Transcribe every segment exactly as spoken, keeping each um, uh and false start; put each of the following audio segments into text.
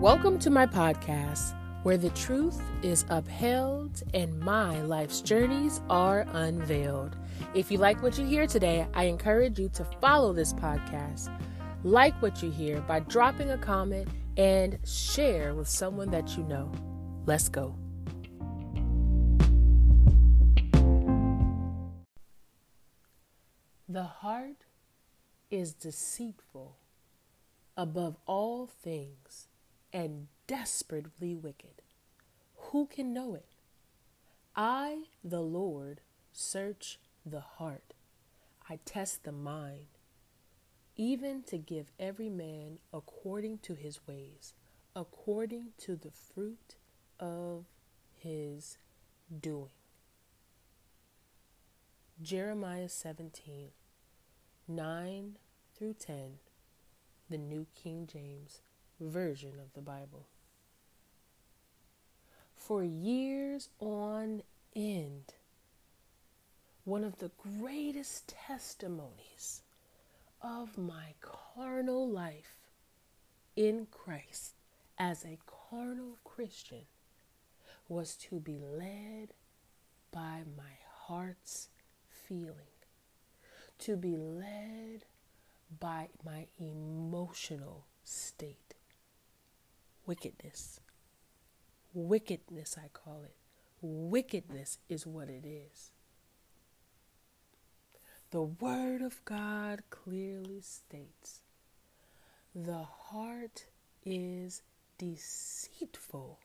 Welcome to my podcast, where the truth is upheld and my life's journeys are unveiled. If you like what you hear today, I encourage you to follow this podcast. Like what you hear by dropping a comment and share with someone that you know. Let's go. The heart is deceitful above all things and desperately wicked. Who can know it? I, the Lord, search the heart. I test the mind, even to give every man according to his ways, according to the fruit of his doing. Jeremiah seventeen, nine through ten, the New King James Version of the Bible. For years on end, one of the greatest testimonies of my carnal life in Christ as a carnal Christian was to be led by my heart's feeling, to be led by my emotional state. Wickedness. Wickedness, I call it. Wickedness is what it is. The Word of God clearly states, the heart is deceitful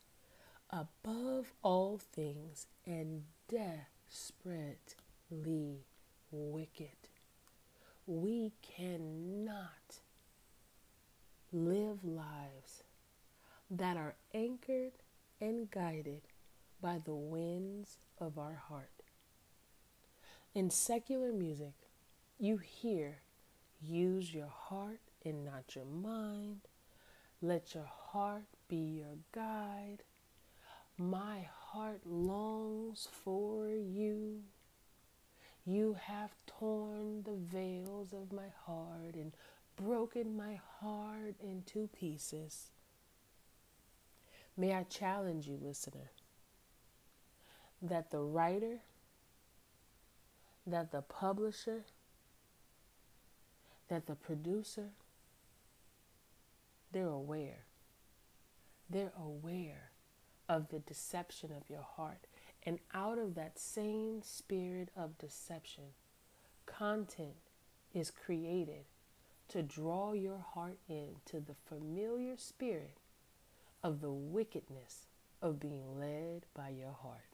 above all things and desperately wicked. We cannot live lives that are anchored and guided by the winds of our heart. In secular music, you hear, use your heart and not your mind. Let your heart be your guide. My heart longs for you. You have torn the veils of my heart and broken my heart into pieces. May I challenge you, listener, that the writer, that the publisher, that the producer, they're aware. They're aware of the deception of your heart. And out of that same spirit of deception, content is created to draw your heart in to the familiar spirit of the wickedness of being led by your heart.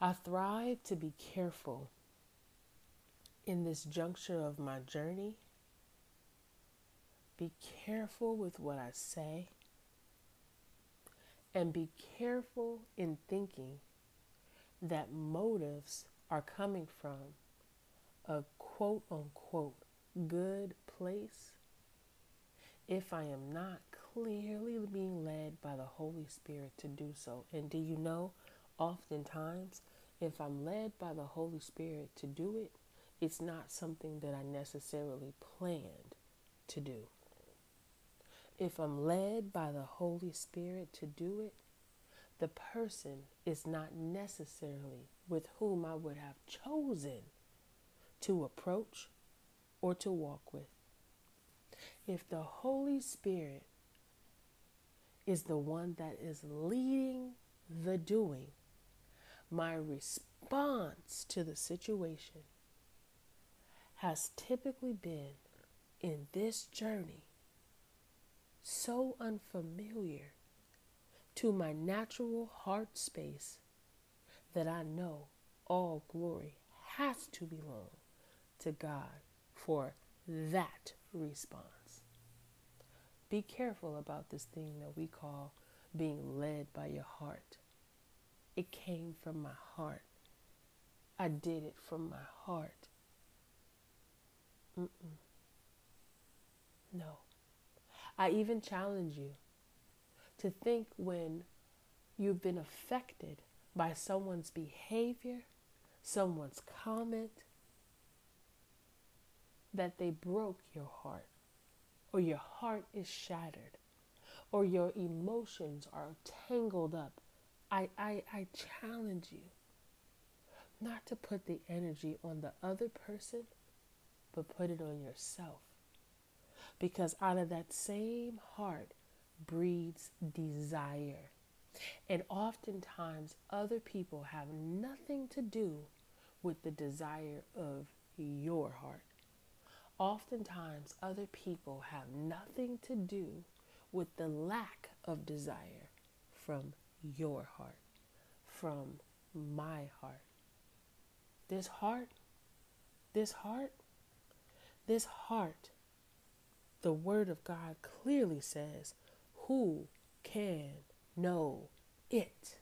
I thrive to be careful in this juncture of my journey. Be careful with what I say, and be careful in thinking that motives are coming from a quote unquote good place if I am not clearly being led by the Holy Spirit to do so. And do you know, oftentimes, if I'm led by the Holy Spirit to do it, it's not something that I necessarily planned to do. If I'm led by the Holy Spirit to do it, the person is not necessarily with whom I would have chosen to approach or to walk with. If the Holy Spirit is the one that is leading the doing, my response to the situation has typically been, in this journey, so unfamiliar to my natural heart space that I know all glory has to belong to God for that response. Be careful about this thing that we call being led by your heart. It came from my heart. I did it from my heart. Mm-mm. No. I even challenge you to think, when you've been affected by someone's behavior, someone's comment, that they broke your heart or your heart is shattered, or your emotions are tangled up, I, I, I challenge you not to put the energy on the other person, but put it on yourself. Because out of that same heart breeds desire. And oftentimes other people have nothing to do with the desire of your heart. Oftentimes other people have nothing to do with the lack of desire from your heart, from my heart. This heart, this heart, this heart, the word of God clearly says, who can know it?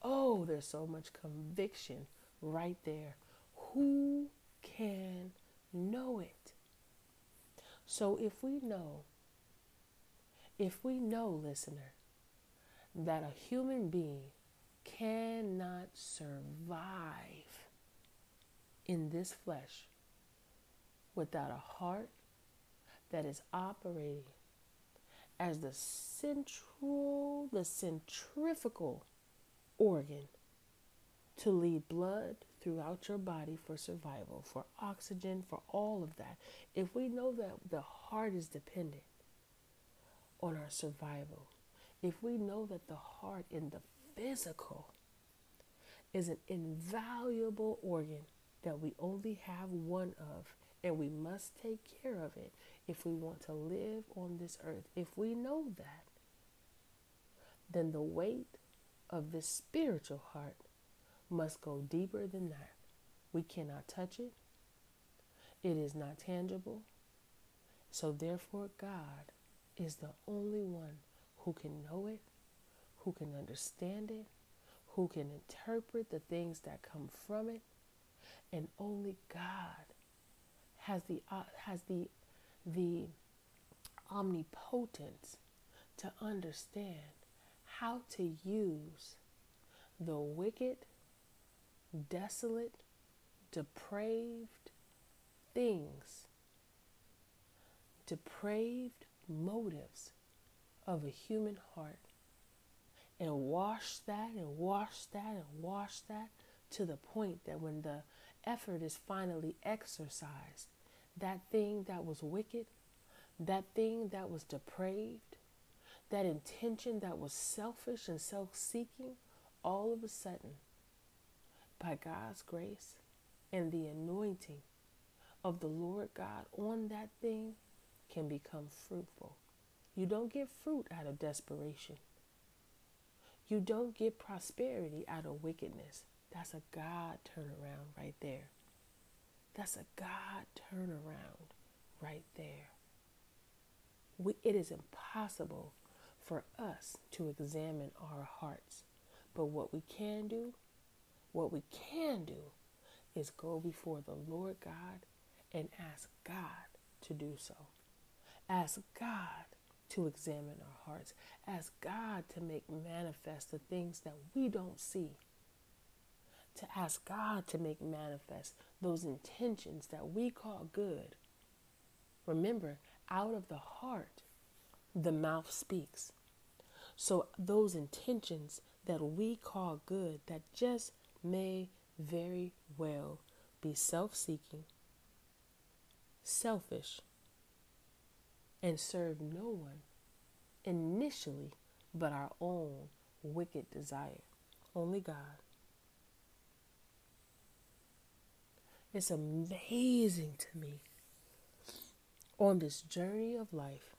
Oh, there's so much conviction right there. Who can know it? So if we know, if we know, listener, that a human being cannot survive in this flesh without a heart that is operating as the central, the centrifugal organ to lead blood throughout your body for survival, for oxygen, for all of that. If we know that the heart is dependent on our survival, if we know that the heart in the physical is an invaluable organ that we only have one of, and we must take care of it if we want to live on this earth. If we know that, then the weight of this spiritual heart must go deeper than that. We cannot touch it. It is not tangible. So therefore, God is the only one who can know it, who can understand it, who can interpret the things that come from it. And only God has the uh, has the the omnipotence to understand how to use the wicked, desolate, depraved things, depraved motives of a human heart, and wash that and wash that and wash that to the point that when the effort is finally exercised, that thing that was wicked, that thing that was depraved, that intention that was selfish and self-seeking, all of a sudden, by God's grace and the anointing of the Lord God on that thing, can become fruitful. You don't get fruit out of desperation. You don't get prosperity out of wickedness. That's a God turnaround right there. That's a God turnaround right there. We, it is impossible for us to examine our hearts. But what we can do, what we can do is go before the Lord God and ask God to do so. Ask God to examine our hearts. Ask God to make manifest the things that we don't see. To ask God to make manifest those intentions that we call good. Remember, out of the heart, the mouth speaks. So those intentions that we call good, that just may very well be self-seeking, selfish, and serve no one initially but our own wicked desire. Only God. It's amazing to me, on this journey of life,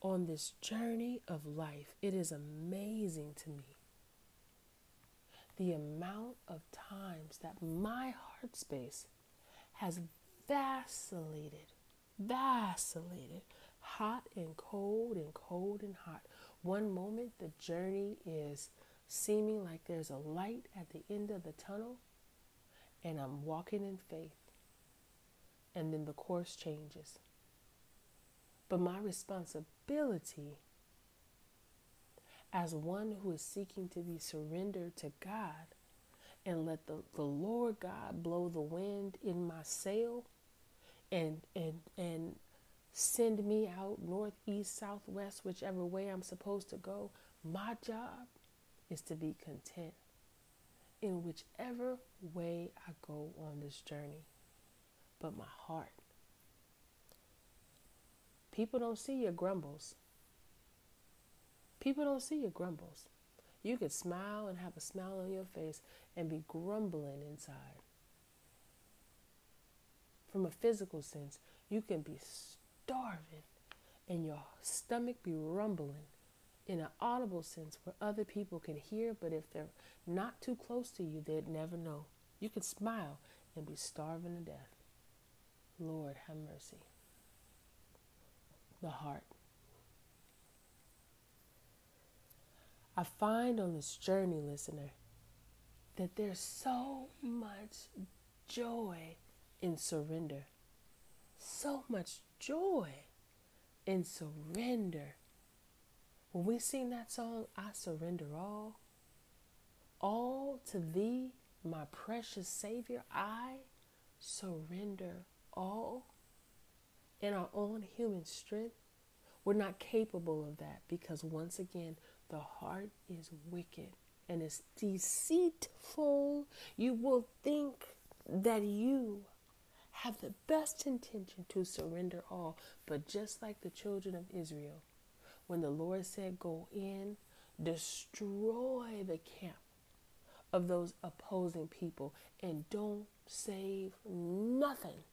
on this journey of life, it is amazing to me the amount of times that my heart space has vacillated, vacillated, hot and cold and cold and hot. One moment the journey is seeming like there's a light at the end of the tunnel, and I'm walking in faith. And then the course changes. But my responsibility as one who is seeking to be surrendered to God and let the, the Lord God blow the wind in my sail and, and, and send me out north, east, southwest, whichever way I'm supposed to go. My job is to be content in whichever way I go on this journey. But my heart. People don't see your grumbles. People don't see your grumbles. You could smile and have a smile on your face and be grumbling inside. From a physical sense, you can be starving and your stomach be rumbling in an audible sense where other people can hear, but if they're not too close to you, they'd never know. You can smile and be starving to death. Lord, have mercy. The heart. I find on this journey, listener, that there's so much joy in surrender. So much joy in surrender. When we sing that song, I surrender all, all to thee, my precious Savior, I surrender all. In our own human strength, we're not capable of that because once again, the heart is wicked and it's deceitful. You will think that you have the best intention to surrender all, but just like the children of Israel, when the Lord said, go in, destroy the camp of those opposing people and don't save nothing.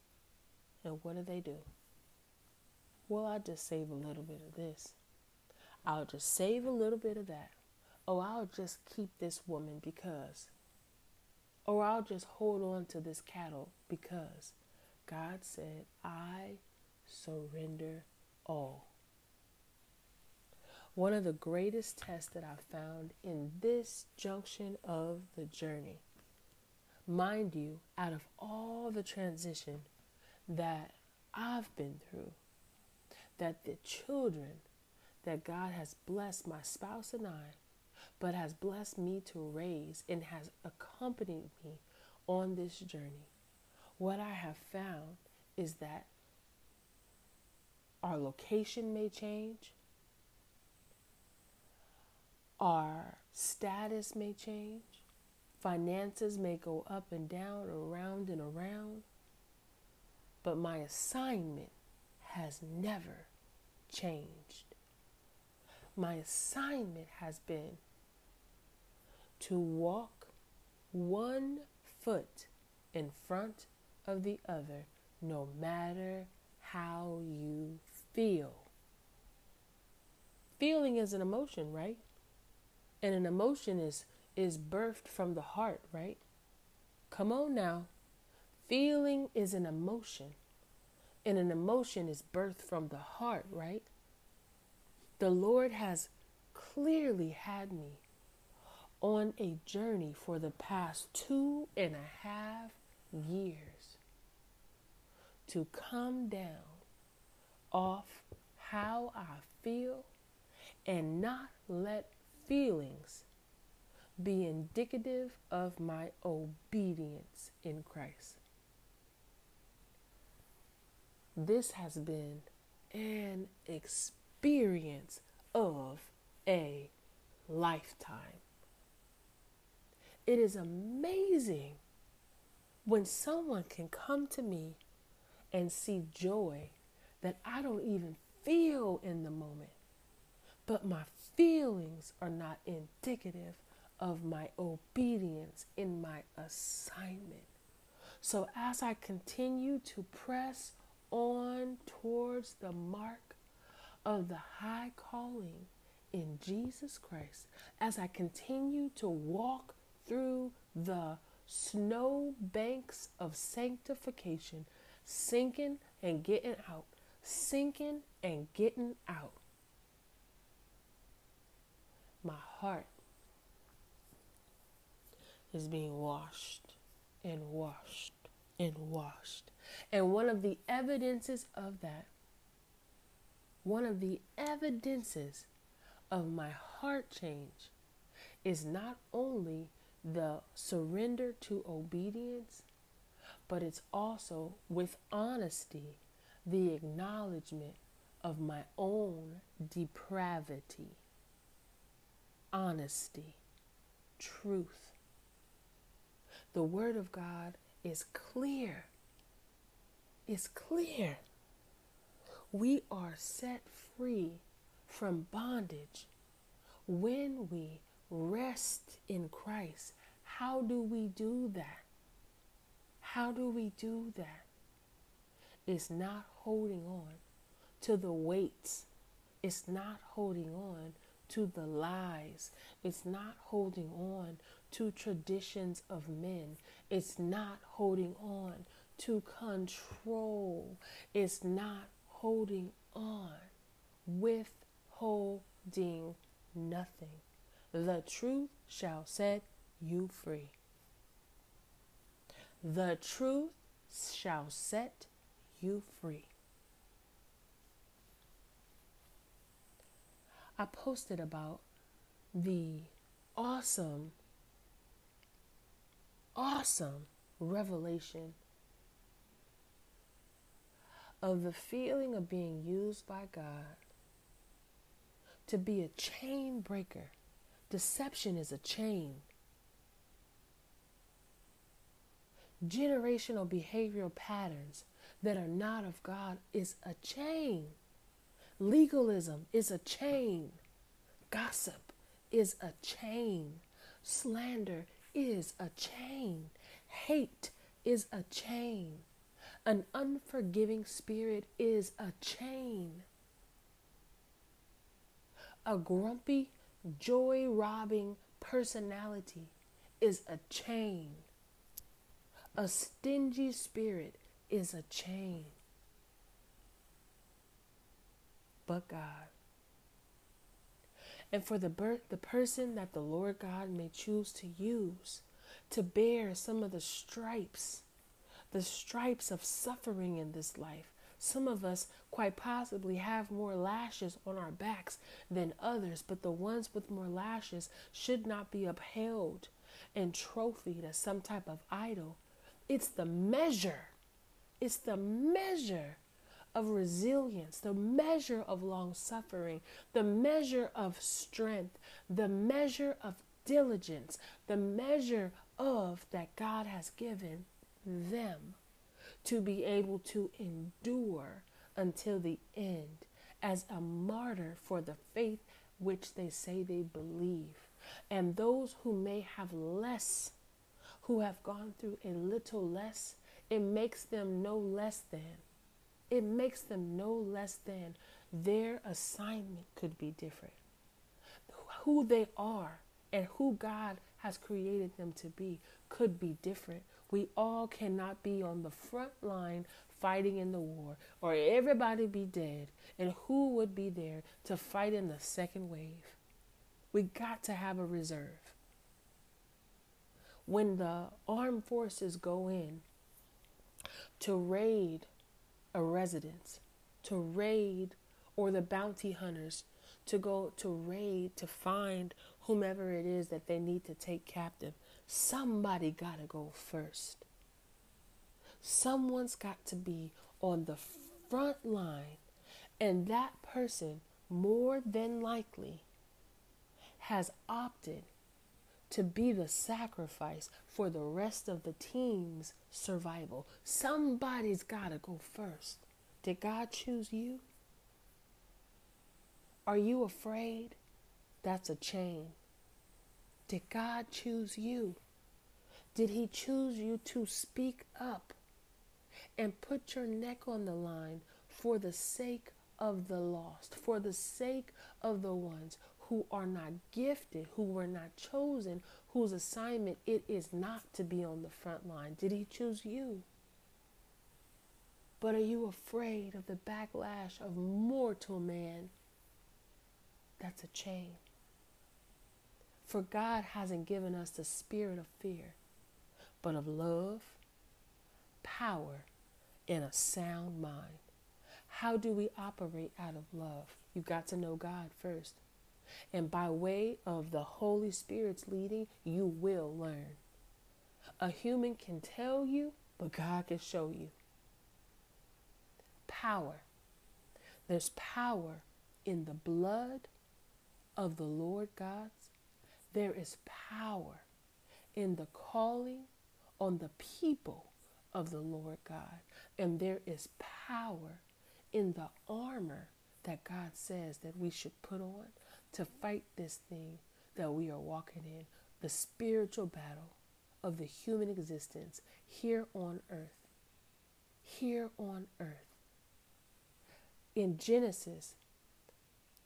And what do they do? Well, I'll just save a little bit of this. I'll just save a little bit of that. Oh, I'll just keep this woman because. Or I'll just hold on to this cattle because. God said, I surrender all. One of the greatest tests that I found in this junction of the journey. Mind you, out of all the transition that I've been through, that the children that God has blessed my spouse and I, but has blessed me to raise and has accompanied me on this journey. What I have found is that our location may change. Our status may change. Finances may go up and down, around and around. But my assignment has never changed. My assignment has been to walk one foot in front of the other, no matter how you feel. Feeling is an emotion, right? And an emotion is, is birthed from the heart, right? Come on now. Feeling is an emotion. And an emotion is birthed from the heart, right? The Lord has clearly had me on a journey for the past two and a half years to come down off how I feel and not let feelings be indicative of my obedience in Christ. This has been an experience. Experience of a lifetime. It is amazing when someone can come to me and see joy that I don't even feel in the moment, but my feelings are not indicative of my obedience in my assignment. So as I continue to press on towards the mark of the high calling in Jesus Christ, as I continue to walk through the snow banks of sanctification, sinking and getting out, sinking and getting out. My heart is being washed and washed and washed. And one of the evidences of that One of the evidences of my heart change is not only the surrender to obedience, but it's also with honesty the acknowledgement of my own depravity, honesty, truth. The Word of God is clear. It's clear. We are set free from bondage when we rest in Christ. How do we do that? How do we do that? It's not holding on to the weights. It's not holding on to the lies. It's not holding on to traditions of men. It's not holding on to control. It's not holding on, withholding nothing. The truth shall set you free. The truth shall set you free. I posted about the awesome, awesome revelation of the feeling of being used by God to be a chain breaker. Deception is a chain. Generational behavioral patterns that are not of God is a chain. Legalism is a chain. Gossip is a chain. Slander is a chain. Hate is a chain. An unforgiving spirit is a chain. A grumpy, joy-robbing personality is a chain. A stingy spirit is a chain. But God. And for the birth, the person that the Lord God may choose to use to bear some of the stripes The stripes of suffering in this life. Some of us quite possibly have more lashes on our backs than others, but the ones with more lashes should not be upheld and trophied as some type of idol. It's the measure. It's the measure of resilience, the measure of long suffering, the measure of strength, the measure of diligence, the measure of that God has given them to be able to endure until the end as a martyr for the faith which they say they believe. And those who may have less, who have gone through a little less, it makes them no less than. It makes them no less than. Their assignment could be different. Who they are and who God has created them to be could be different. We all cannot be on the front line fighting in the war, or everybody be dead, and who would be there to fight in the second wave? We got to have a reserve. When the armed forces go in to raid a residence, to raid, or the bounty hunters to go to raid to find whomever it is that they need to take captive, somebody got to go first. Someone's got to be on the front line. And that person, more than likely, has opted to be the sacrifice for the rest of the team's survival. Somebody's got to go first. Did God choose you? Are you afraid? That's a chain. Did God choose you? Did he choose you to speak up and put your neck on the line for the sake of the lost, for the sake of the ones who are not gifted, who were not chosen, whose assignment it is not to be on the front line? Did he choose you? But are you afraid of the backlash of mortal man? That's a chain. For God hasn't given us the spirit of fear, but of love, power, and a sound mind. How do we operate out of love? You got to know God first. And by way of the Holy Spirit's leading, you will learn. A human can tell you, but God can show you. power. There's power in the blood of the Lord God. There is power in the calling on the people of the Lord God. And there is power in the armor that God says that we should put on to fight this thing that we are walking in, the spiritual battle of the human existence here on earth. Here on earth. In Genesis,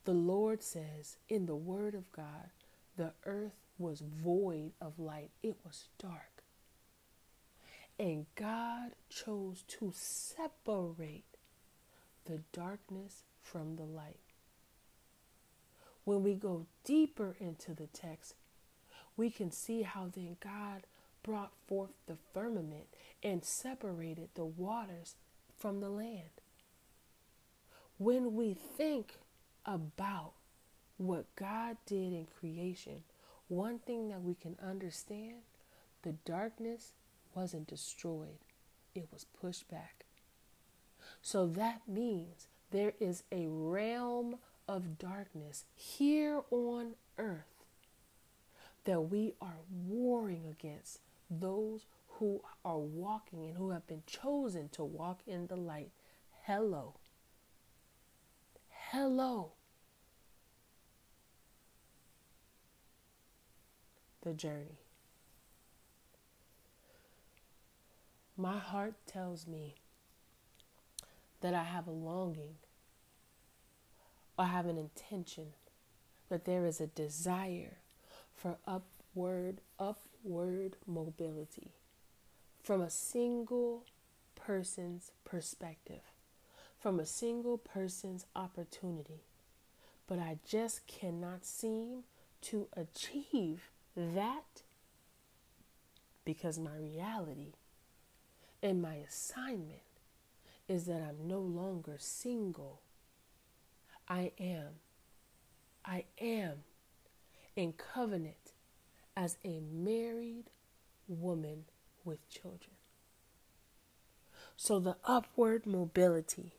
the Lord says in the Word of God, the earth was void of light. It was dark. And God chose to separate the darkness from the light. When we go deeper into the text, we can see how then God brought forth the firmament and separated the waters from the land. When we think about what God did in creation, one thing that we can understand, the darkness wasn't destroyed. It was pushed back. So that means there is a realm of darkness here on earth that we are warring against those who are walking and who have been chosen to walk in the light. Hello. Hello. The journey. My heart tells me that I have a longing, I have an intention, that there is a desire for upward, upward mobility from a single person's perspective, from a single person's opportunity. But I just cannot seem to achieve that because my reality and my assignment is that I'm no longer single. I am, I am in covenant as a married woman with children. So the upward mobility,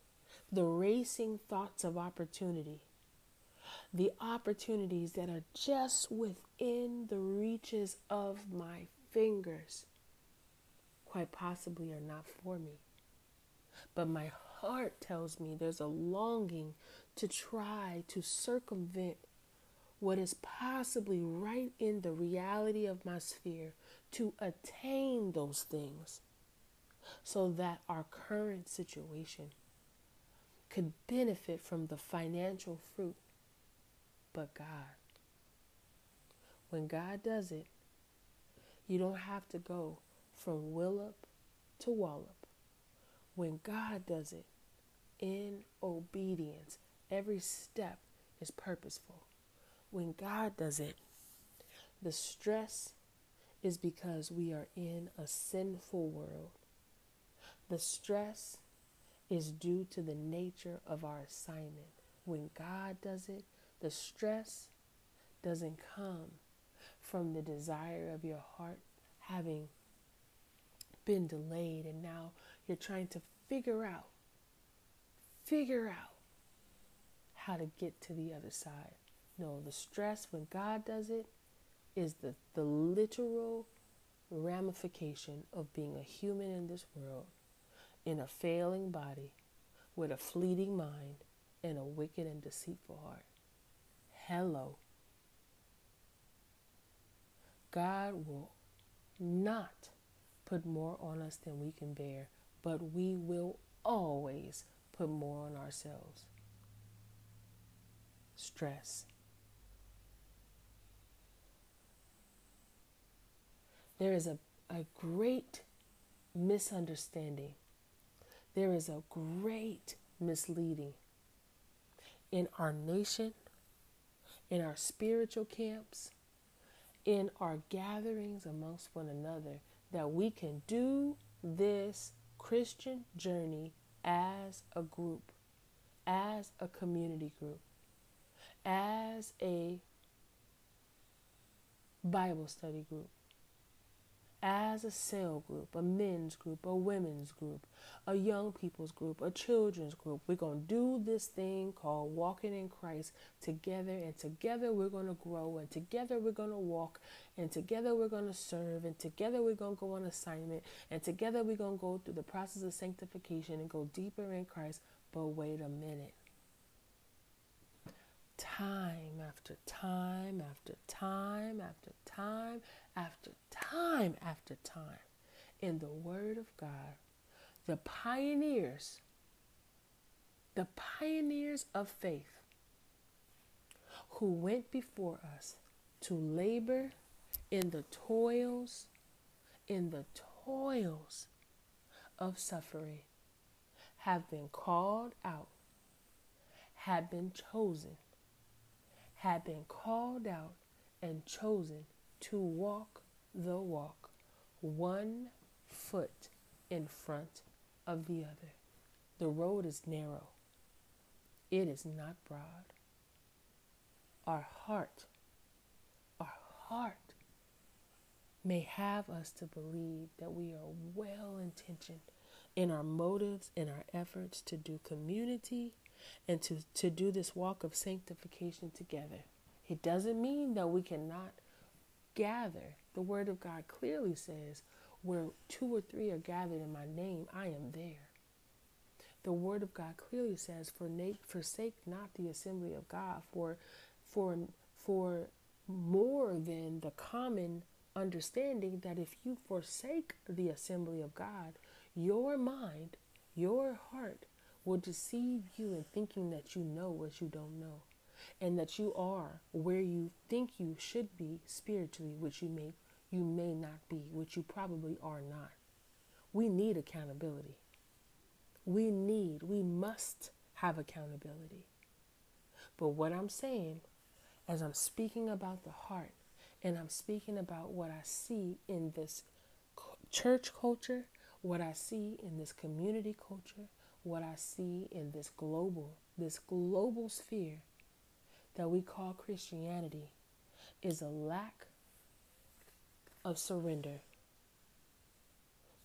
the racing thoughts of opportunity, the opportunities that are just within the reaches of my fingers, quite possibly are not for me. But my heart tells me there's a longing to try to circumvent what is possibly right in the reality of my sphere to attain those things so that our current situation could benefit from the financial fruit. But God, when God does it, you don't have to go from Willop to Wallop. When God does it, in obedience, every step is purposeful. When God does it, the stress is because we are in a sinful world. The stress is due to the nature of our assignment. When God does it, the stress doesn't come from the desire of your heart having been delayed and now you're trying to figure out, figure out how to get to the other side. No, the stress when God does it is the, the literal ramification of being a human in this world, in a failing body, with a fleeting mind, and a wicked and deceitful heart. Hello. God will not put more on us than we can bear, but we will always put more on ourselves. Stress. There is a, a great misunderstanding. There is a great misleading in our nation, in our spiritual camps, in our gatherings amongst one another, that we can do this Christian journey as a group, as a community group, as a Bible study group, as a cell group, a men's group, a women's group, a young people's group, a children's group. We're going to do this thing called walking in Christ together, and together we're going to grow, and together we're going to walk, and together we're going to serve, and together we're going to go on assignment, and together we're going to go through the process of sanctification and go deeper in Christ. But wait a minute. Time after time after time after time after time after time in the Word of God, the pioneers, the pioneers of faith who went before us to labor in the toils, in the toils of suffering, have been called out, have been chosen, have been called out and chosen to walk the walk, one foot in front of the other. The road is narrow. It is not broad. Our heart, our heart may have us to believe that we are well-intentioned in our motives, in our efforts to do community and to, to do this walk of sanctification together. It doesn't mean that we cannot gather. The Word of God clearly says, where two or three are gathered in my name, I am there. The Word of God clearly says, forsake not the assembly of God, for, for, for more than the common understanding that if you forsake the assembly of God, your mind, your heart, will deceive you in thinking that you know what you don't know, and that you are where you think you should be spiritually, which you may you may not be, which you probably are not. We need accountability. We need, we must have accountability. But what I'm saying, as I'm speaking about the heart, and I'm speaking about what I see in this church culture, what I see in this community culture, what I see in this global, this global sphere that we call Christianity, is a lack of surrender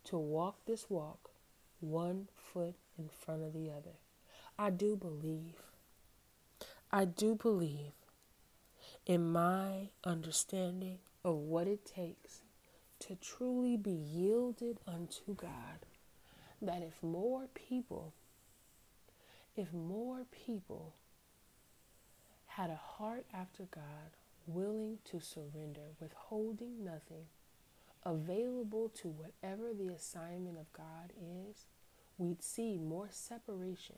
to walk this walk one foot in front of the other. I do believe, I do believe in my understanding of what it takes to truly be yielded unto God, that if more people, if more people had a heart after God, willing to surrender, withholding nothing, available to whatever the assignment of God is, we'd see more separation.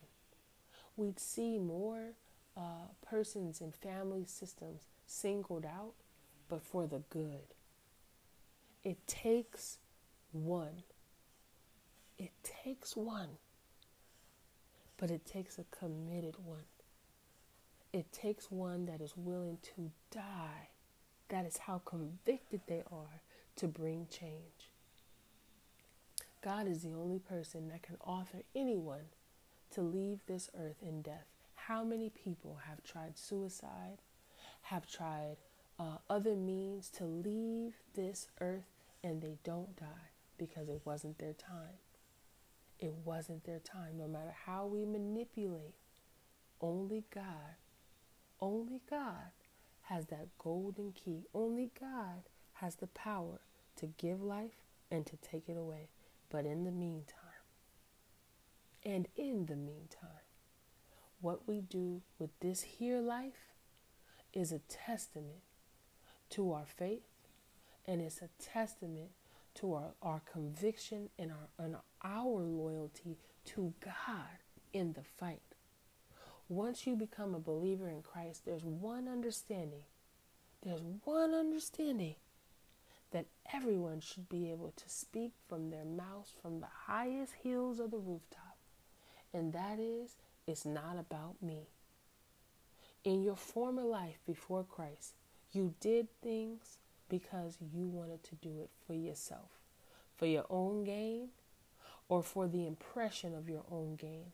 We'd see more uh, persons and family systems singled out, but for the good. It takes one. It takes one, but it takes a committed one. It takes one that is willing to die. That is how convicted they are to bring change. God is the only person that can author anyone to leave this earth in death. How many people have tried suicide, have tried uh, other means to leave this earth, and they don't die because it wasn't their time. It wasn't their time. No matter how we manipulate, only God, only God has that golden key. Only God has the power to give life and to take it away. But in the meantime, and in the meantime, what we do with this here life is a testament to our faith, and it's a testament to our, our conviction and our, and our loyalty to God in the fight. Once you become a believer in Christ, there's one understanding. There's one understanding that everyone should be able to speak from their mouths from the highest hills of the rooftop. And that is, it's not about me. In your former life before Christ, you did things because you wanted to do it for yourself, for your own gain, or for the impression of your own gain,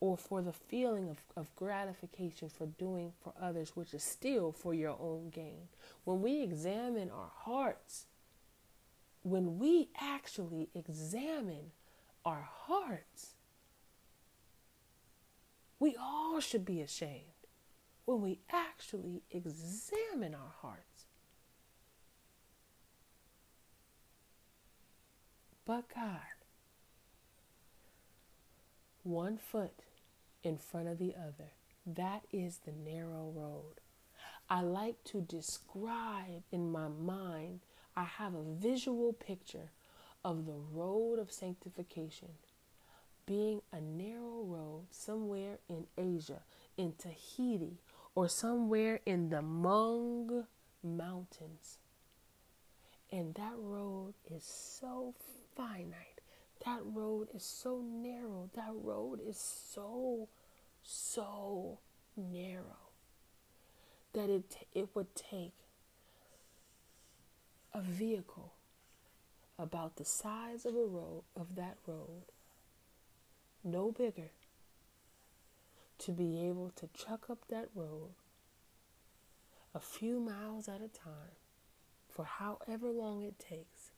or for the feeling of, of gratification for doing for others, which is still for your own gain. When we examine our hearts, when we actually examine our hearts, we all should be ashamed when we actually examine our hearts. But God, one foot in front of the other, that is the narrow road. I like to describe in my mind, I have a visual picture of the road of sanctification being a narrow road somewhere in Asia, in Tahiti, or somewhere in the Hmong Mountains. And that road is so finite. That road is so narrow. That road is so, so narrow that it, it would take a vehicle about the size of a road, of that road, no bigger, to be able to chuck up that road a few miles at a time for however long it takes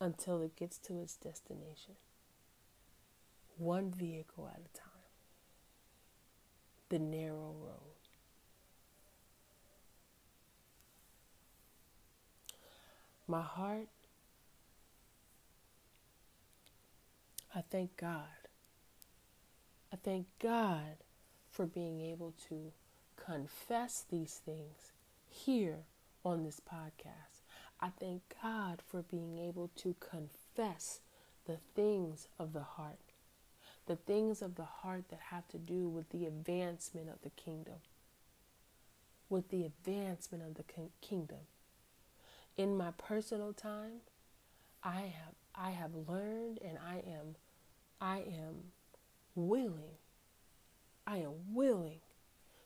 until it gets to its destination. One vehicle at a time. The narrow road. My heart, I thank God. I thank God for being able to confess these things here on this podcast. I thank God for being able to confess the things of the heart, the things of the heart that have to do with the advancement of the kingdom, with the advancement of the kingdom. In my personal time, I have I have learned and I am I am willing, I am willing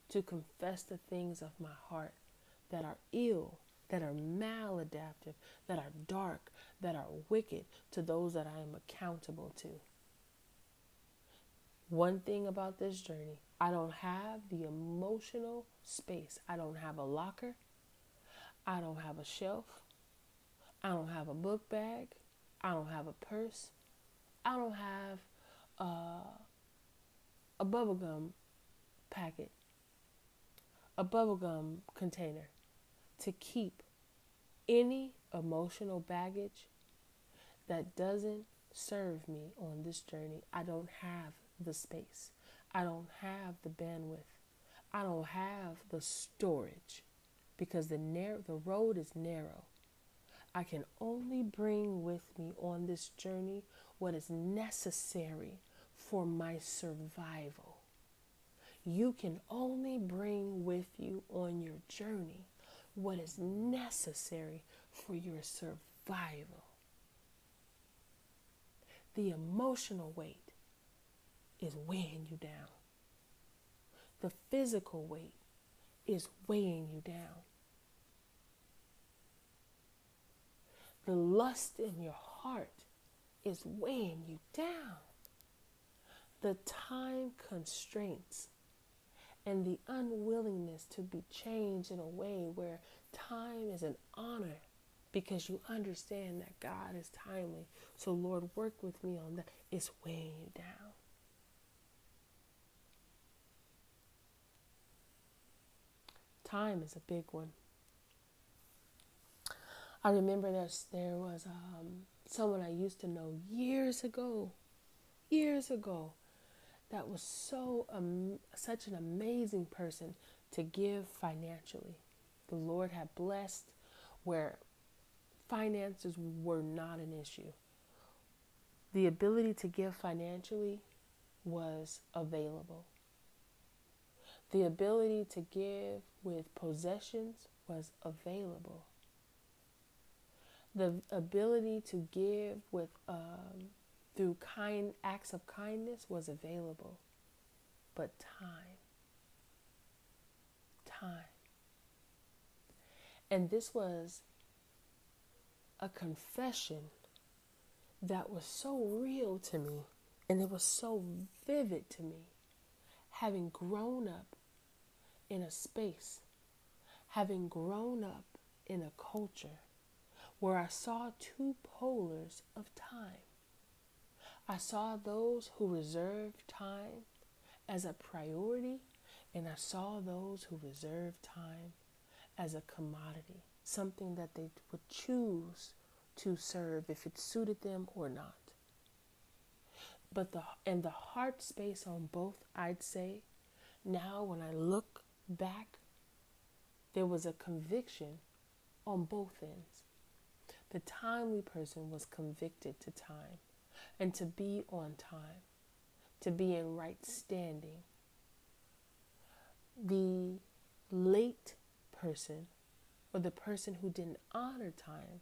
to confess the things of my heart that are ill, that are maladaptive, that are dark, that are wicked, to those that I am accountable to. One thing about this journey, I don't have the emotional space. I don't have a locker. I don't have a shelf. I don't have a book bag. I don't have a purse. I don't have uh, a bubblegum packet, a bubblegum container to keep any emotional baggage that doesn't serve me on this journey. I don't have the space. I don't have the bandwidth. I don't have the storage. Because the narrow, the road is narrow. I can only bring with me on this journey what is necessary for my survival. You can only bring with you on your journey what is necessary for your survival. The emotional weight is weighing you down. The physical weight is weighing you down. The lust in your heart is weighing you down. The time constraints and the unwillingness to be changed in a way where time is an honor, because you understand that God is timely. So Lord, work with me on that. It's weighing you down. Time is a big one. I remember there's, there was um, someone I used to know years ago, years ago, that was so um, such an amazing person to give financially. The Lord had blessed where finances were not an issue. The ability to give financially was available. The ability to give with possessions was available. The ability to give with um, through kind acts of kindness was available, but time, time, and this was a confession that was so real to me, and it was so vivid to me, having grown up in a space, having grown up in a culture where I saw two polars of time. I saw those who reserve time as a priority, and I saw those who reserve time as a commodity, something that they would choose to serve if it suited them or not. But the and the heart space on both, I'd say, now when I look back, there was a conviction on both ends. The timely person was convicted to time and to be on time, to be in right standing. The late person, or the person who didn't honor time,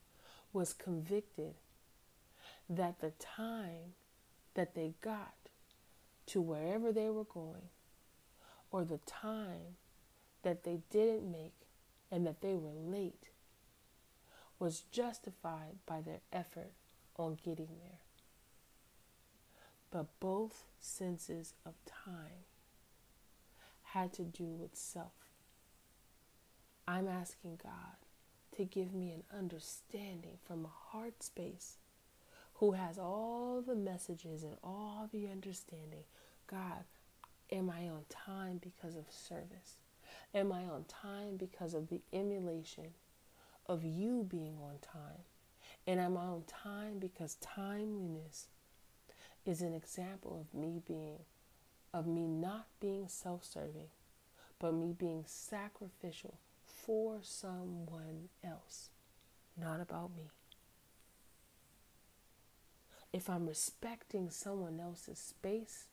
was convicted that the time that they got to wherever they were going, or the time that they didn't make and that they were late, was justified by their effort on getting there. But both senses of time had to do with self. I'm asking God to give me an understanding from a heart space who has all the messages and all the understanding. God, am I on time because of service? Am I on time because of the emulation of you being on time? And am I on time because timeliness is an example of me being, of me not being self-serving, but me being sacrificial for someone else, not about me. If I'm respecting someone else's space,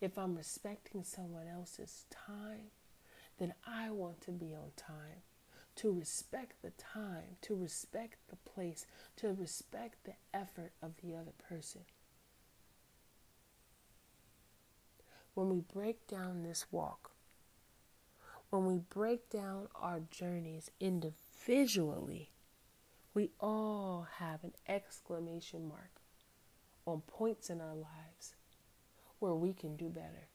if I'm respecting someone else's time, then I want to be on time, to respect the time, to respect the place, to respect the effort of the other person. When we break down this walk, when we break down our journeys individually, we all have an exclamation mark on points in our lives where we can do better.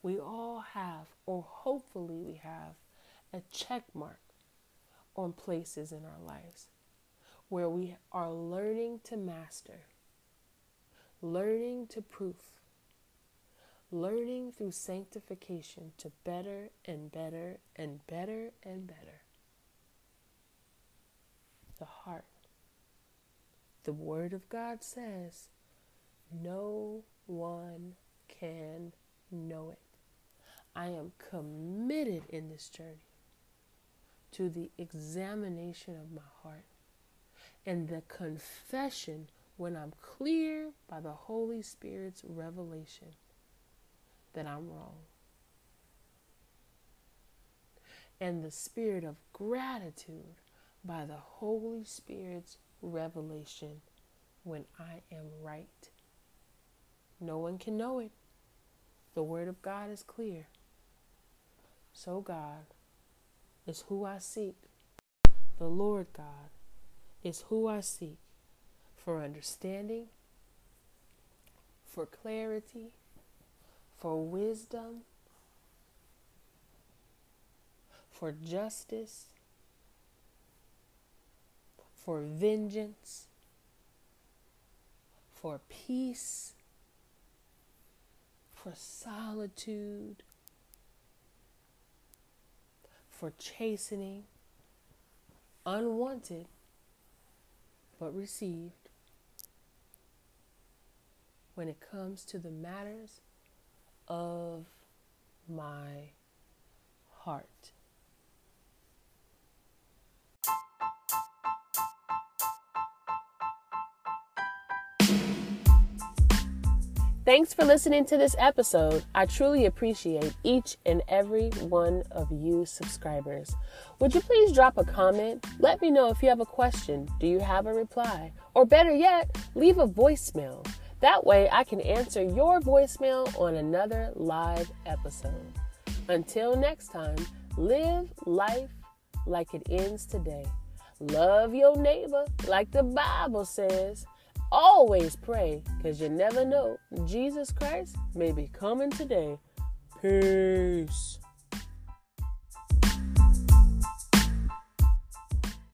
We all have, or hopefully we have, a check mark on places in our lives where we are learning to master, learning to proof, learning through sanctification to better and better and better and better. The heart. The Word of God says, no one can know it. I am committed in this journey to the examination of my heart and the confession when I'm clear by the Holy Spirit's revelation that I'm wrong. And the spirit of gratitude by the Holy Spirit's revelation when I am right. No one can know it. The Word of God is clear. So God is who I seek. The Lord God is who I seek for understanding, for clarity, for wisdom, for justice, for vengeance, for peace, for solitude, for chastening, unwanted but received, when it comes to the matters of my heart. Thanks for listening to this episode. I truly appreciate each and every one of you subscribers. Would you please drop a comment? Let me know if you have a question. Do you have a reply? Or better yet, leave a voicemail. That way I can answer your voicemail on another live episode. Until next time, live life like it ends today. Love your neighbor like the Bible says. Always pray, because you never know. Jesus Christ may be coming today. Peace.